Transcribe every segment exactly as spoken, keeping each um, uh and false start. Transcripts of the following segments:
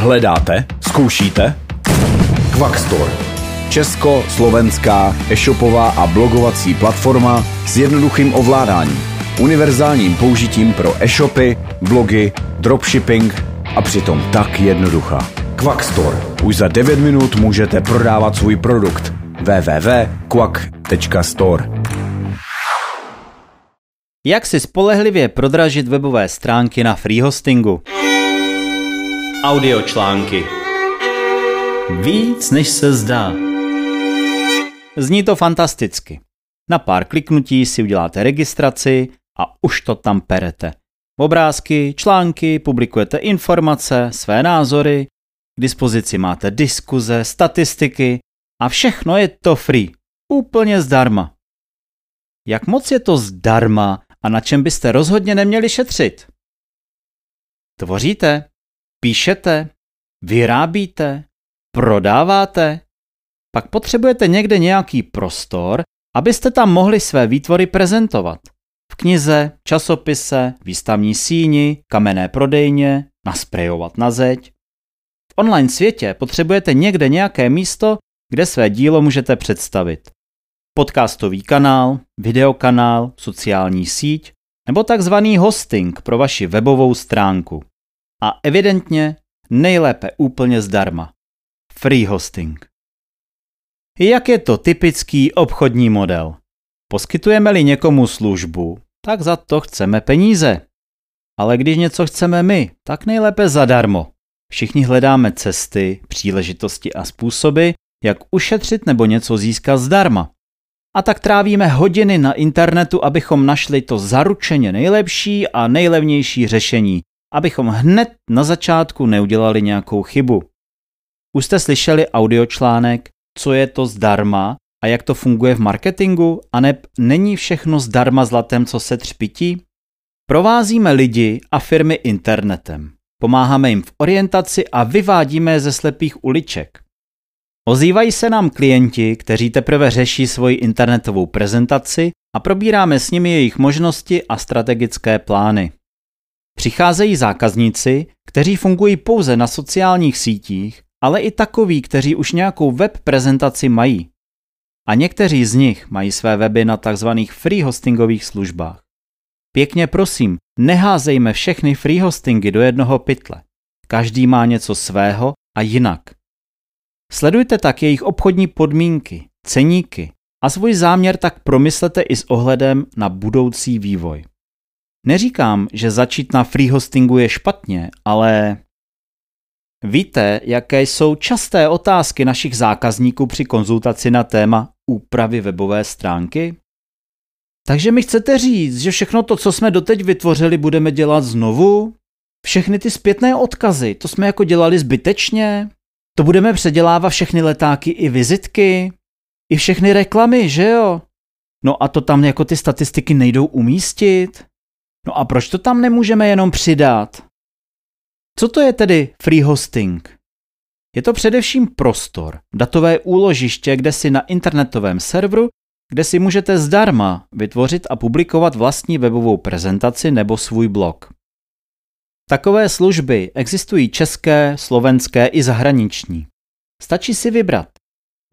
Hledáte? Zkoušíte? Quackstore. Česko-slovenská e-shopová a blogovací platforma s jednoduchým ovládáním, univerzálním použitím pro e-shopy, blogy, dropshipping a přitom tak jednoduchá. Quackstore. Už za devět minut můžete prodávat svůj produkt. w w w tečka quack tečka store. Jak si spolehlivě prodražit webové stránky na free hostingu? Audiočlánky. Víc než se zdá. Zní to fantasticky. Na pár kliknutí si uděláte registraci a už to tam perete. Obrázky, články, publikujete informace, své názory, k dispozici máte diskuze, statistiky a všechno je to free. Úplně zdarma. Jak moc je to zdarma a na čem byste rozhodně neměli šetřit? Tvoříte? Píšete? Vyrábíte? Prodáváte? Pak potřebujete někde nějaký prostor, abyste tam mohli své výtvory prezentovat. V knize, časopise, výstavní síni, kamenné prodejně, nasprejovat na zeď. V online světě potřebujete někde nějaké místo, kde své dílo můžete představit. Podcastový kanál, videokanál, sociální síť nebo takzvaný hosting pro vaši webovou stránku. A evidentně nejlépe úplně zdarma. Free hosting. Jak je to typický obchodní model? Poskytujeme-li někomu službu, tak za to chceme peníze. Ale když něco chceme my, tak nejlépe zadarmo. Všichni hledáme cesty, příležitosti a způsoby, jak ušetřit nebo něco získat zdarma. A tak trávíme hodiny na internetu, abychom našli to zaručeně nejlepší a nejlevnější řešení, abychom hned na začátku neudělali nějakou chybu. Už jste slyšeli audiočlánek, co je to zdarma a jak to funguje v marketingu, aneb není všechno zdarma zlatem, co se třpytí? Provázíme lidi a firmy internetem. Pomáháme jim v orientaci a vyvádíme je ze slepých uliček. Ozývají se nám klienti, kteří teprve řeší svoji internetovou prezentaci a probíráme s nimi jejich možnosti a strategické plány. Přicházejí zákazníci, kteří fungují pouze na sociálních sítích, ale i takoví, kteří už nějakou web prezentaci mají. A někteří z nich mají své weby na tzv. Free hostingových službách. Pěkně prosím, neházejme všechny free hostingy do jednoho pytle. Každý má něco svého a jinak. Sledujte tak jejich obchodní podmínky, ceníky a svůj záměr tak promyslete i s ohledem na budoucí vývoj. Neříkám, že začít na free hostingu je špatně, ale víte, jaké jsou časté otázky našich zákazníků při konzultaci na téma úpravy webové stránky? Takže mi chcete říct, že všechno to, co jsme doteď vytvořili, budeme dělat znovu? Všechny ty zpětné odkazy, to jsme jako dělali zbytečně? To budeme předělávat všechny letáky i vizitky? I všechny reklamy, že jo? No a to tam jako ty statistiky nejdou umístit? No a proč to tam nemůžeme jenom přidat? Co to je tedy free hosting? Je to především prostor, datové úložiště, kde si na internetovém serveru, kde si můžete zdarma vytvořit a publikovat vlastní webovou prezentaci nebo svůj blog. Takové služby existují české, slovenské i zahraniční. Stačí si vybrat.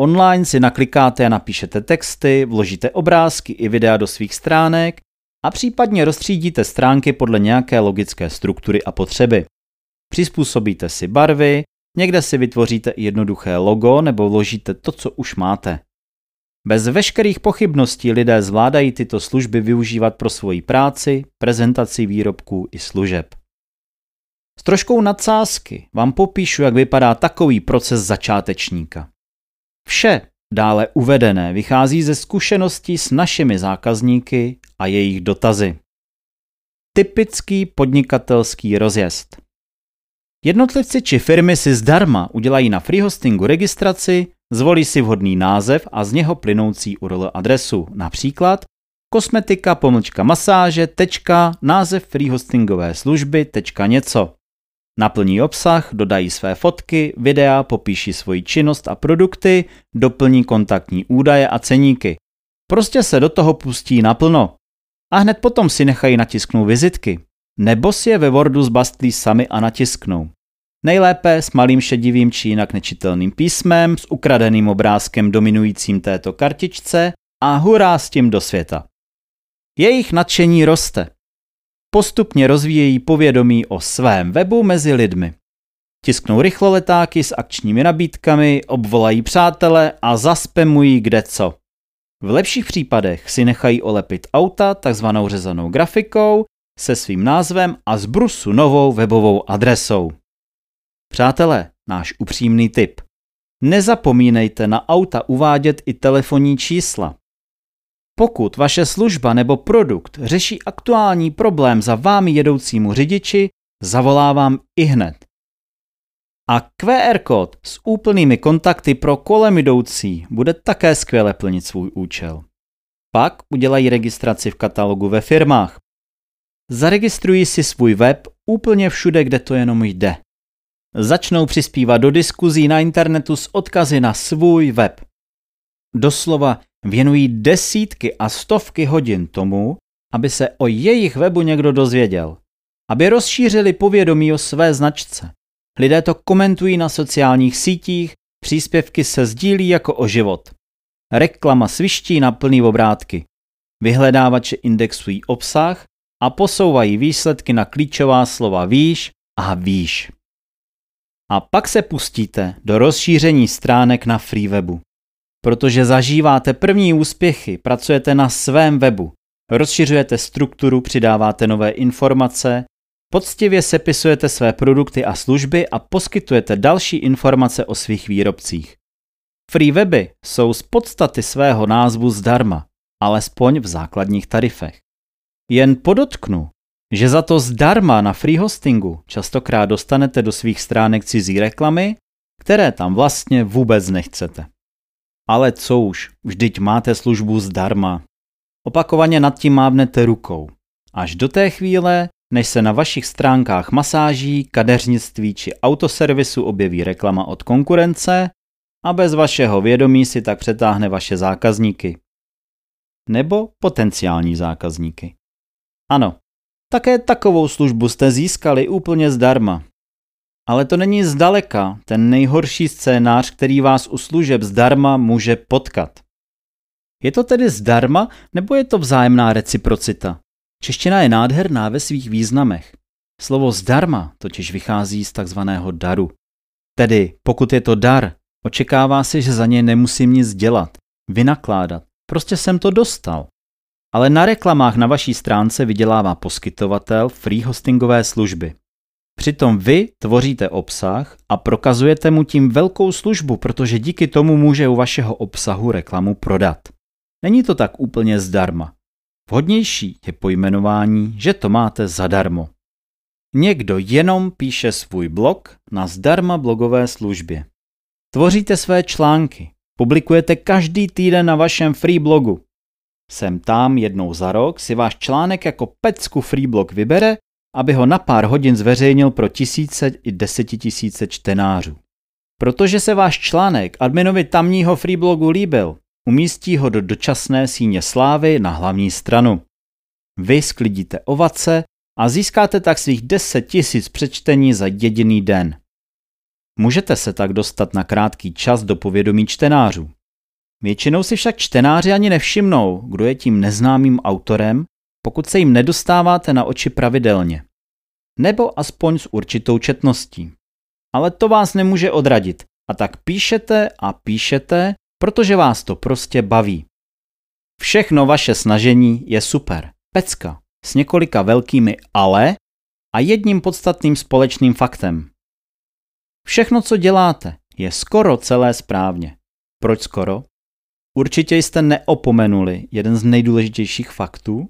Online si naklikáte a napíšete texty, vložíte obrázky i videa do svých stránek a případně rozstřídíte stránky podle nějaké logické struktury a potřeby. Přizpůsobíte si barvy, někde si vytvoříte jednoduché logo nebo vložíte to, co už máte. Bez veškerých pochybností lidé zvládají tyto služby využívat pro svoji práci, prezentaci výrobků i služeb. S troškou nadsázky vám popíšu, jak vypadá takový proces začátečníka. Vše dále uvedené vychází ze zkušeností s našimi zákazníky a jejich dotazy. Typický podnikatelský rozjezd. Jednotlivci či firmy si zdarma udělají na free hostingu registraci, zvolí si vhodný název a z něho plynoucí U R L adresu, například kosmetika pomlčka masáže tečka, název freehostingové služby tečka něco. Naplní obsah, dodají své fotky, videa, popíší svoji činnost a produkty, doplní kontaktní údaje a ceníky. Prostě se do toho pustí naplno. A hned potom si nechají natisknout vizitky. Nebo si je ve Wordu zbastlí sami a natisknou. Nejlépe s malým šedivým či jinak nečitelným písmem, s ukradeným obrázkem dominujícím této kartičce a hurá s tím do světa. Jejich nadšení roste. Postupně rozvíjejí povědomí o svém webu mezi lidmi. Tisknou rychloletáky s akčními nabídkami, obvolají přátele a zaspemují kde co. V lepších případech si nechají olepit auta takzvanou řezanou grafikou se svým názvem a z brusu novou webovou adresou. Přátelé, náš upřímný tip. Nezapomínejte na auta uvádět i telefonní čísla. Pokud vaše služba nebo produkt řeší aktuální problém za vámi jedoucímu řidiči, zavolá vám ihned. A kvé er kód s úplnými kontakty pro kolem jdoucí bude také skvěle plnit svůj účel. Pak udělají registraci v katalogu ve firmách. Zaregistrují si svůj web úplně všude, kde to jenom jde. Začnou přispívat do diskuzí na internetu s odkazy na svůj web. Doslova věnují desítky a stovky hodin tomu, aby se o jejich webu někdo dozvěděl, aby rozšířili povědomí o své značce. Lidé to komentují na sociálních sítích, příspěvky se sdílí jako o život. Reklama sviští na plný obrátky. Vyhledávače indexují obsah a posouvají výsledky na klíčová slova výš a výš. A pak se pustíte do rozšíření stránek na freewebu. Protože zažíváte první úspěchy, pracujete na svém webu, rozšiřujete strukturu, přidáváte nové informace, poctivě sepisujete své produkty a služby a poskytujete další informace o svých výrobcích. Free weby jsou z podstaty svého názvu zdarma, alespoň v základních tarifech. Jen podotknu, že za to zdarma na free hostingu častokrát dostanete do svých stránek cizí reklamy, které tam vlastně vůbec nechcete. Ale co už, vždyť máte službu zdarma. Opakovaně nad tím mávnete rukou. Až do té chvíle, než se na vašich stránkách masáží, kadeřnictví či autoservisu objeví reklama od konkurence a bez vašeho vědomí si tak přetáhne vaše zákazníky. Nebo potenciální zákazníky. Ano, také takovou službu jste získali úplně zdarma. Ale to není zdaleka ten nejhorší scénář, který vás u služeb zdarma může potkat. Je to tedy zdarma, nebo je to vzájemná reciprocita? Čeština je nádherná ve svých významech. Slovo zdarma totiž vychází z takzvaného daru. Tedy pokud je to dar, očekává se, že za něj nemusím nic dělat, vynakládat. Prostě jsem to dostal. Ale na reklamách na vaší stránce vydělává poskytovatel free hostingové služby. Přitom vy tvoříte obsah a prokazujete mu tím velkou službu, protože díky tomu může u vašeho obsahu reklamu prodat. Není to tak úplně zdarma. Vhodnější je pojmenování, že to máte zadarmo. Někdo jenom píše svůj blog na zdarma blogové službě. Tvoříte své články, publikujete každý týden na vašem free blogu. Sem tam jednou za rok si váš článek jako pecku free blog vybere, aby ho na pár hodin zveřejnil pro tisíce i desetitisíce čtenářů. Protože se váš článek adminovi tamního freeblogu líbil, umístí ho do dočasné síně slávy na hlavní stranu. Vy sklidíte ovace a získáte tak svých deset tisíc přečtení za jediný den. Můžete se tak dostat na krátký čas do povědomí čtenářů. Většinou si však čtenáři ani nevšimnou, kdo je tím neznámým autorem, pokud se jim nedostáváte na oči pravidelně. Nebo aspoň s určitou četností. Ale to vás nemůže odradit. A tak píšete a píšete, protože vás to prostě baví. Všechno vaše snažení je super. Pecka. S několika velkými ale a jedním podstatným společným faktem. Všechno, co děláte, je skoro celé správně. Proč skoro? Určitě jste neopomenuli jeden z nejdůležitějších faktů.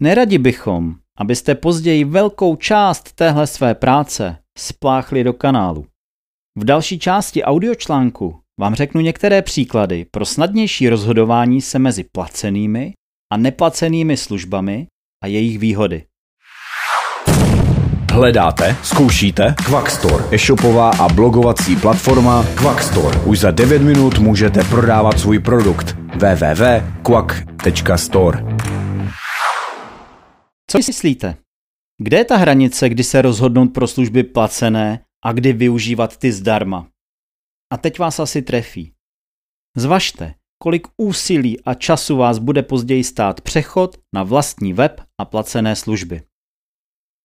Neradi bychom, abyste později velkou část téhle své práce spláchli do kanálu. V další části audiočlánku vám řeknu některé příklady pro snadnější rozhodování se mezi placenými a neplacenými službami a jejich výhody. Hledáte? Zkoušíte? Quackstore. E-shopová a blogovací platforma Quackstore. Už za devět minut můžete prodávat svůj produkt. w w w tečka quack tečka store. Co myslíte? Kde je ta hranice, kdy se rozhodnout pro služby placené a kdy využívat ty zdarma. A teď vás asi trefí. Zvažte, kolik úsilí a času vás bude později stát přechod na vlastní web a placené služby.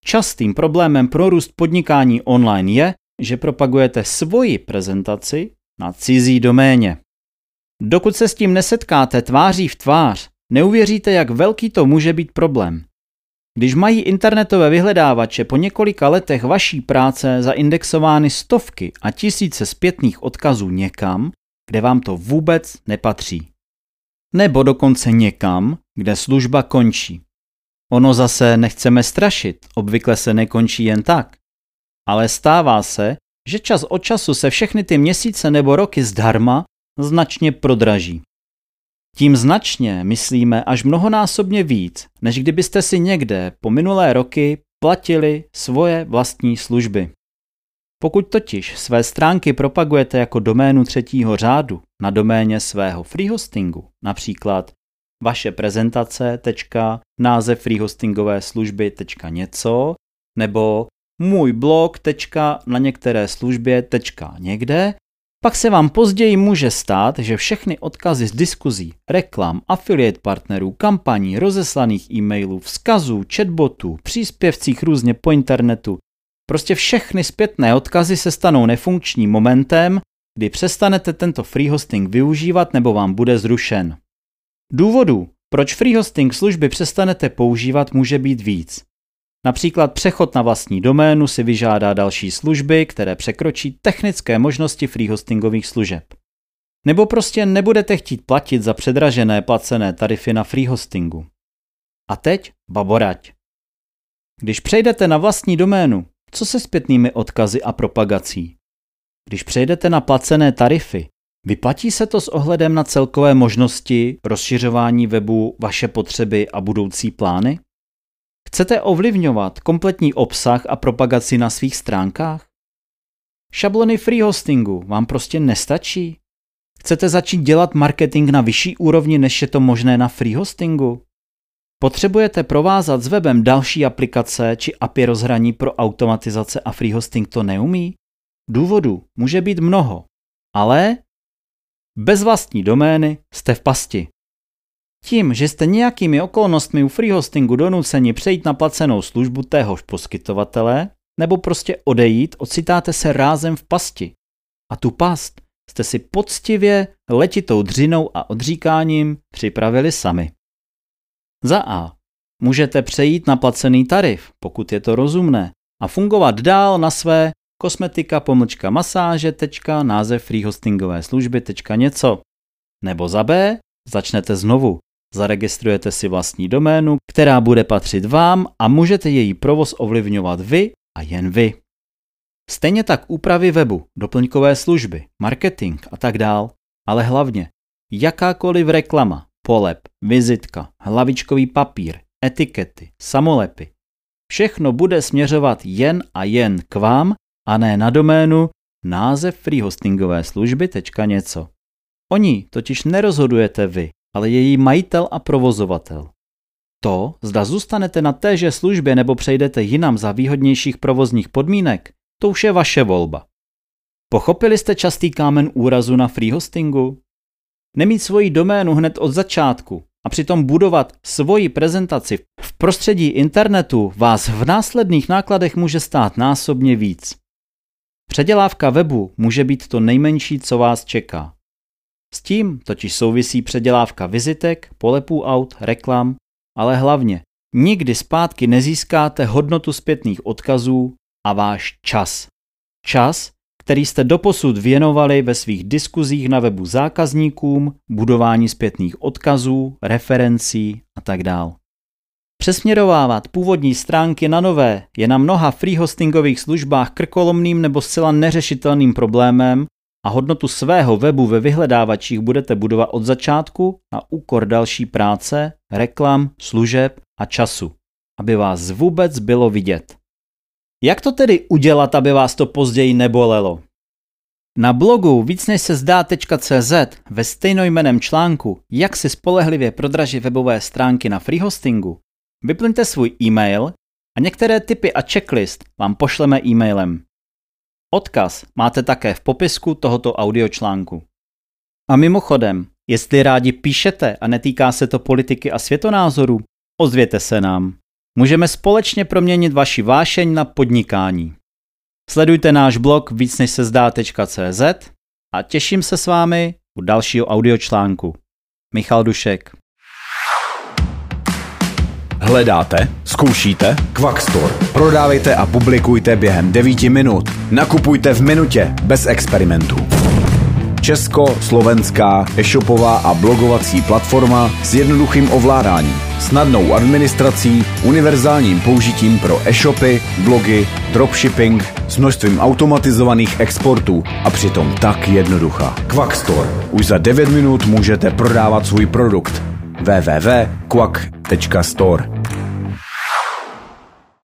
Častým problémem pro růst podnikání online je, že propagujete svoji prezentaci na cizí doméně. Dokud se s tím nesetkáte tváří v tvář, neuvěříte, jak velký to může být problém. Když mají internetové vyhledávače po několika letech vaší práce zaindexovány stovky a tisíce zpětných odkazů někam, kde vám to vůbec nepatří. Nebo dokonce někam, kde služba končí. Ono zase nechceme strašit, obvykle se nekončí jen tak. Ale stává se, že čas od času se všechny ty měsíce nebo roky zdarma značně prodraží. Tím značně myslíme až mnohonásobně víc, než kdybyste si někde po minulé roky platili svoje vlastní služby. Pokud totiž své stránky propagujete jako doménu třetího řádu na doméně svého freehostingu, například vaše prezentace. Název freehostingové služby. Něco nebo můj blog. Na některé službě. Někde, pak se vám později může stát, že všechny odkazy z diskuzí, reklam, affiliate partnerů, kampaní, rozeslaných e-mailů, vzkazů, chatbotů, příspěvcích různě po internetu, prostě všechny zpětné odkazy se stanou nefunkčním momentem, kdy přestanete tento freehosting využívat nebo vám bude zrušen. Důvodů, proč freehosting služby přestanete používat, může být víc. Například přechod na vlastní doménu si vyžádá další služby, které překročí technické možnosti freehostingových služeb. Nebo prostě nebudete chtít platit za předražené placené tarify na freehostingu. A teď baborať. Když přejdete na vlastní doménu, co se zpětnými odkazy a propagací? Když přejdete na placené tarify, vyplatí se to s ohledem na celkové možnosti, rozšiřování webu, vaše potřeby a budoucí plány? Chcete ovlivňovat kompletní obsah a propagaci na svých stránkách? Šablony freehostingu vám prostě nestačí? Chcete začít dělat marketing na vyšší úrovni, než je to možné na freehostingu? Potřebujete provázat s webem další aplikace či á pé í rozhraní pro automatizace a freehosting to neumí? Důvodů může být mnoho, ale bez vlastní domény jste v pasti. Tím, že jste nějakými okolnostmi u freehostingu donuceni přejít na placenou službu téhož poskytovatele nebo prostě odejít, ocitáte se rázem v pasti. A tu past jste si poctivě, letitou dřinou a odříkáním připravili sami. Za A. Můžete přejít na placený tarif, pokud je to rozumné, a fungovat dál na své kosmetika pomlčka masáže tečka, název freehostingové služby tečka, něco. Nebo za B. Začnete znovu. Zaregistrujete si vlastní doménu, která bude patřit vám a můžete její provoz ovlivňovat vy a jen vy. Stejně tak úpravy webu, doplňkové služby, marketing a tak dál, ale hlavně jakákoliv reklama, polep, vizitka, hlavičkový papír, etikety, samolepy. Všechno bude směřovat jen a jen k vám a ne na doménu název freehostingové služby něco. O ní totiž nerozhodujete vy, ale její majitel a provozovatel. To, zda zůstanete na téže službě nebo přejdete jinam za výhodnějších provozních podmínek, to už je vaše volba. Pochopili jste častý kámen úrazu na freehostingu? Nemít svoji doménu hned od začátku a přitom budovat svoji prezentaci v prostředí internetu vás v následných nákladech může stát násobně víc. Předělávka webu může být to nejmenší, co vás čeká. S tím totiž souvisí předělávka vizitek, polepů aut, reklam, ale hlavně nikdy zpátky nezískáte hodnotu zpětných odkazů a váš čas. Čas, který jste doposud věnovali ve svých diskuzích na webu zákazníkům, budování zpětných odkazů, referencí a tak dál. Přesměrovávat původní stránky na nové je na mnoha freehostingových službách krkolomným nebo zcela neřešitelným problémem a hodnotu svého webu ve vyhledávačích budete budovat od začátku na úkor další práce, reklam, služeb a času, aby vás vůbec bylo vidět. Jak to tedy udělat, aby vás to později nebolelo? Na blogu víc než se zdá tečka cé zet ve stejnojmenném článku Jak si spolehlivě prodražit webové stránky na freehostingu vyplňte svůj e-mail a některé tipy a checklist vám pošleme e-mailem. Odkaz máte také v popisku tohoto audiočlánku. A mimochodem, jestli rádi píšete a netýká se to politiky a světonázoru, ozvěte se nám. Můžeme společně proměnit vaši vášeň na podnikání. Sledujte náš blog víc než se zdá tečka cé zet a těším se s vámi u dalšího audiočlánku. Michal Dušek. Hledáte? Zkoušíte? Quackstore. Prodávejte a publikujte během devíti minut. Nakupujte v minutě, bez experimentů. Česko-slovenská e-shopová a blogovací platforma s jednoduchým ovládáním, snadnou administrací, univerzálním použitím pro e-shopy, blogy, dropshipping, s množstvím automatizovaných exportů a přitom tak jednoduchá. Quackstore. Už za devět minut můžete prodávat svůj produkt. w w w tečka quack tečka store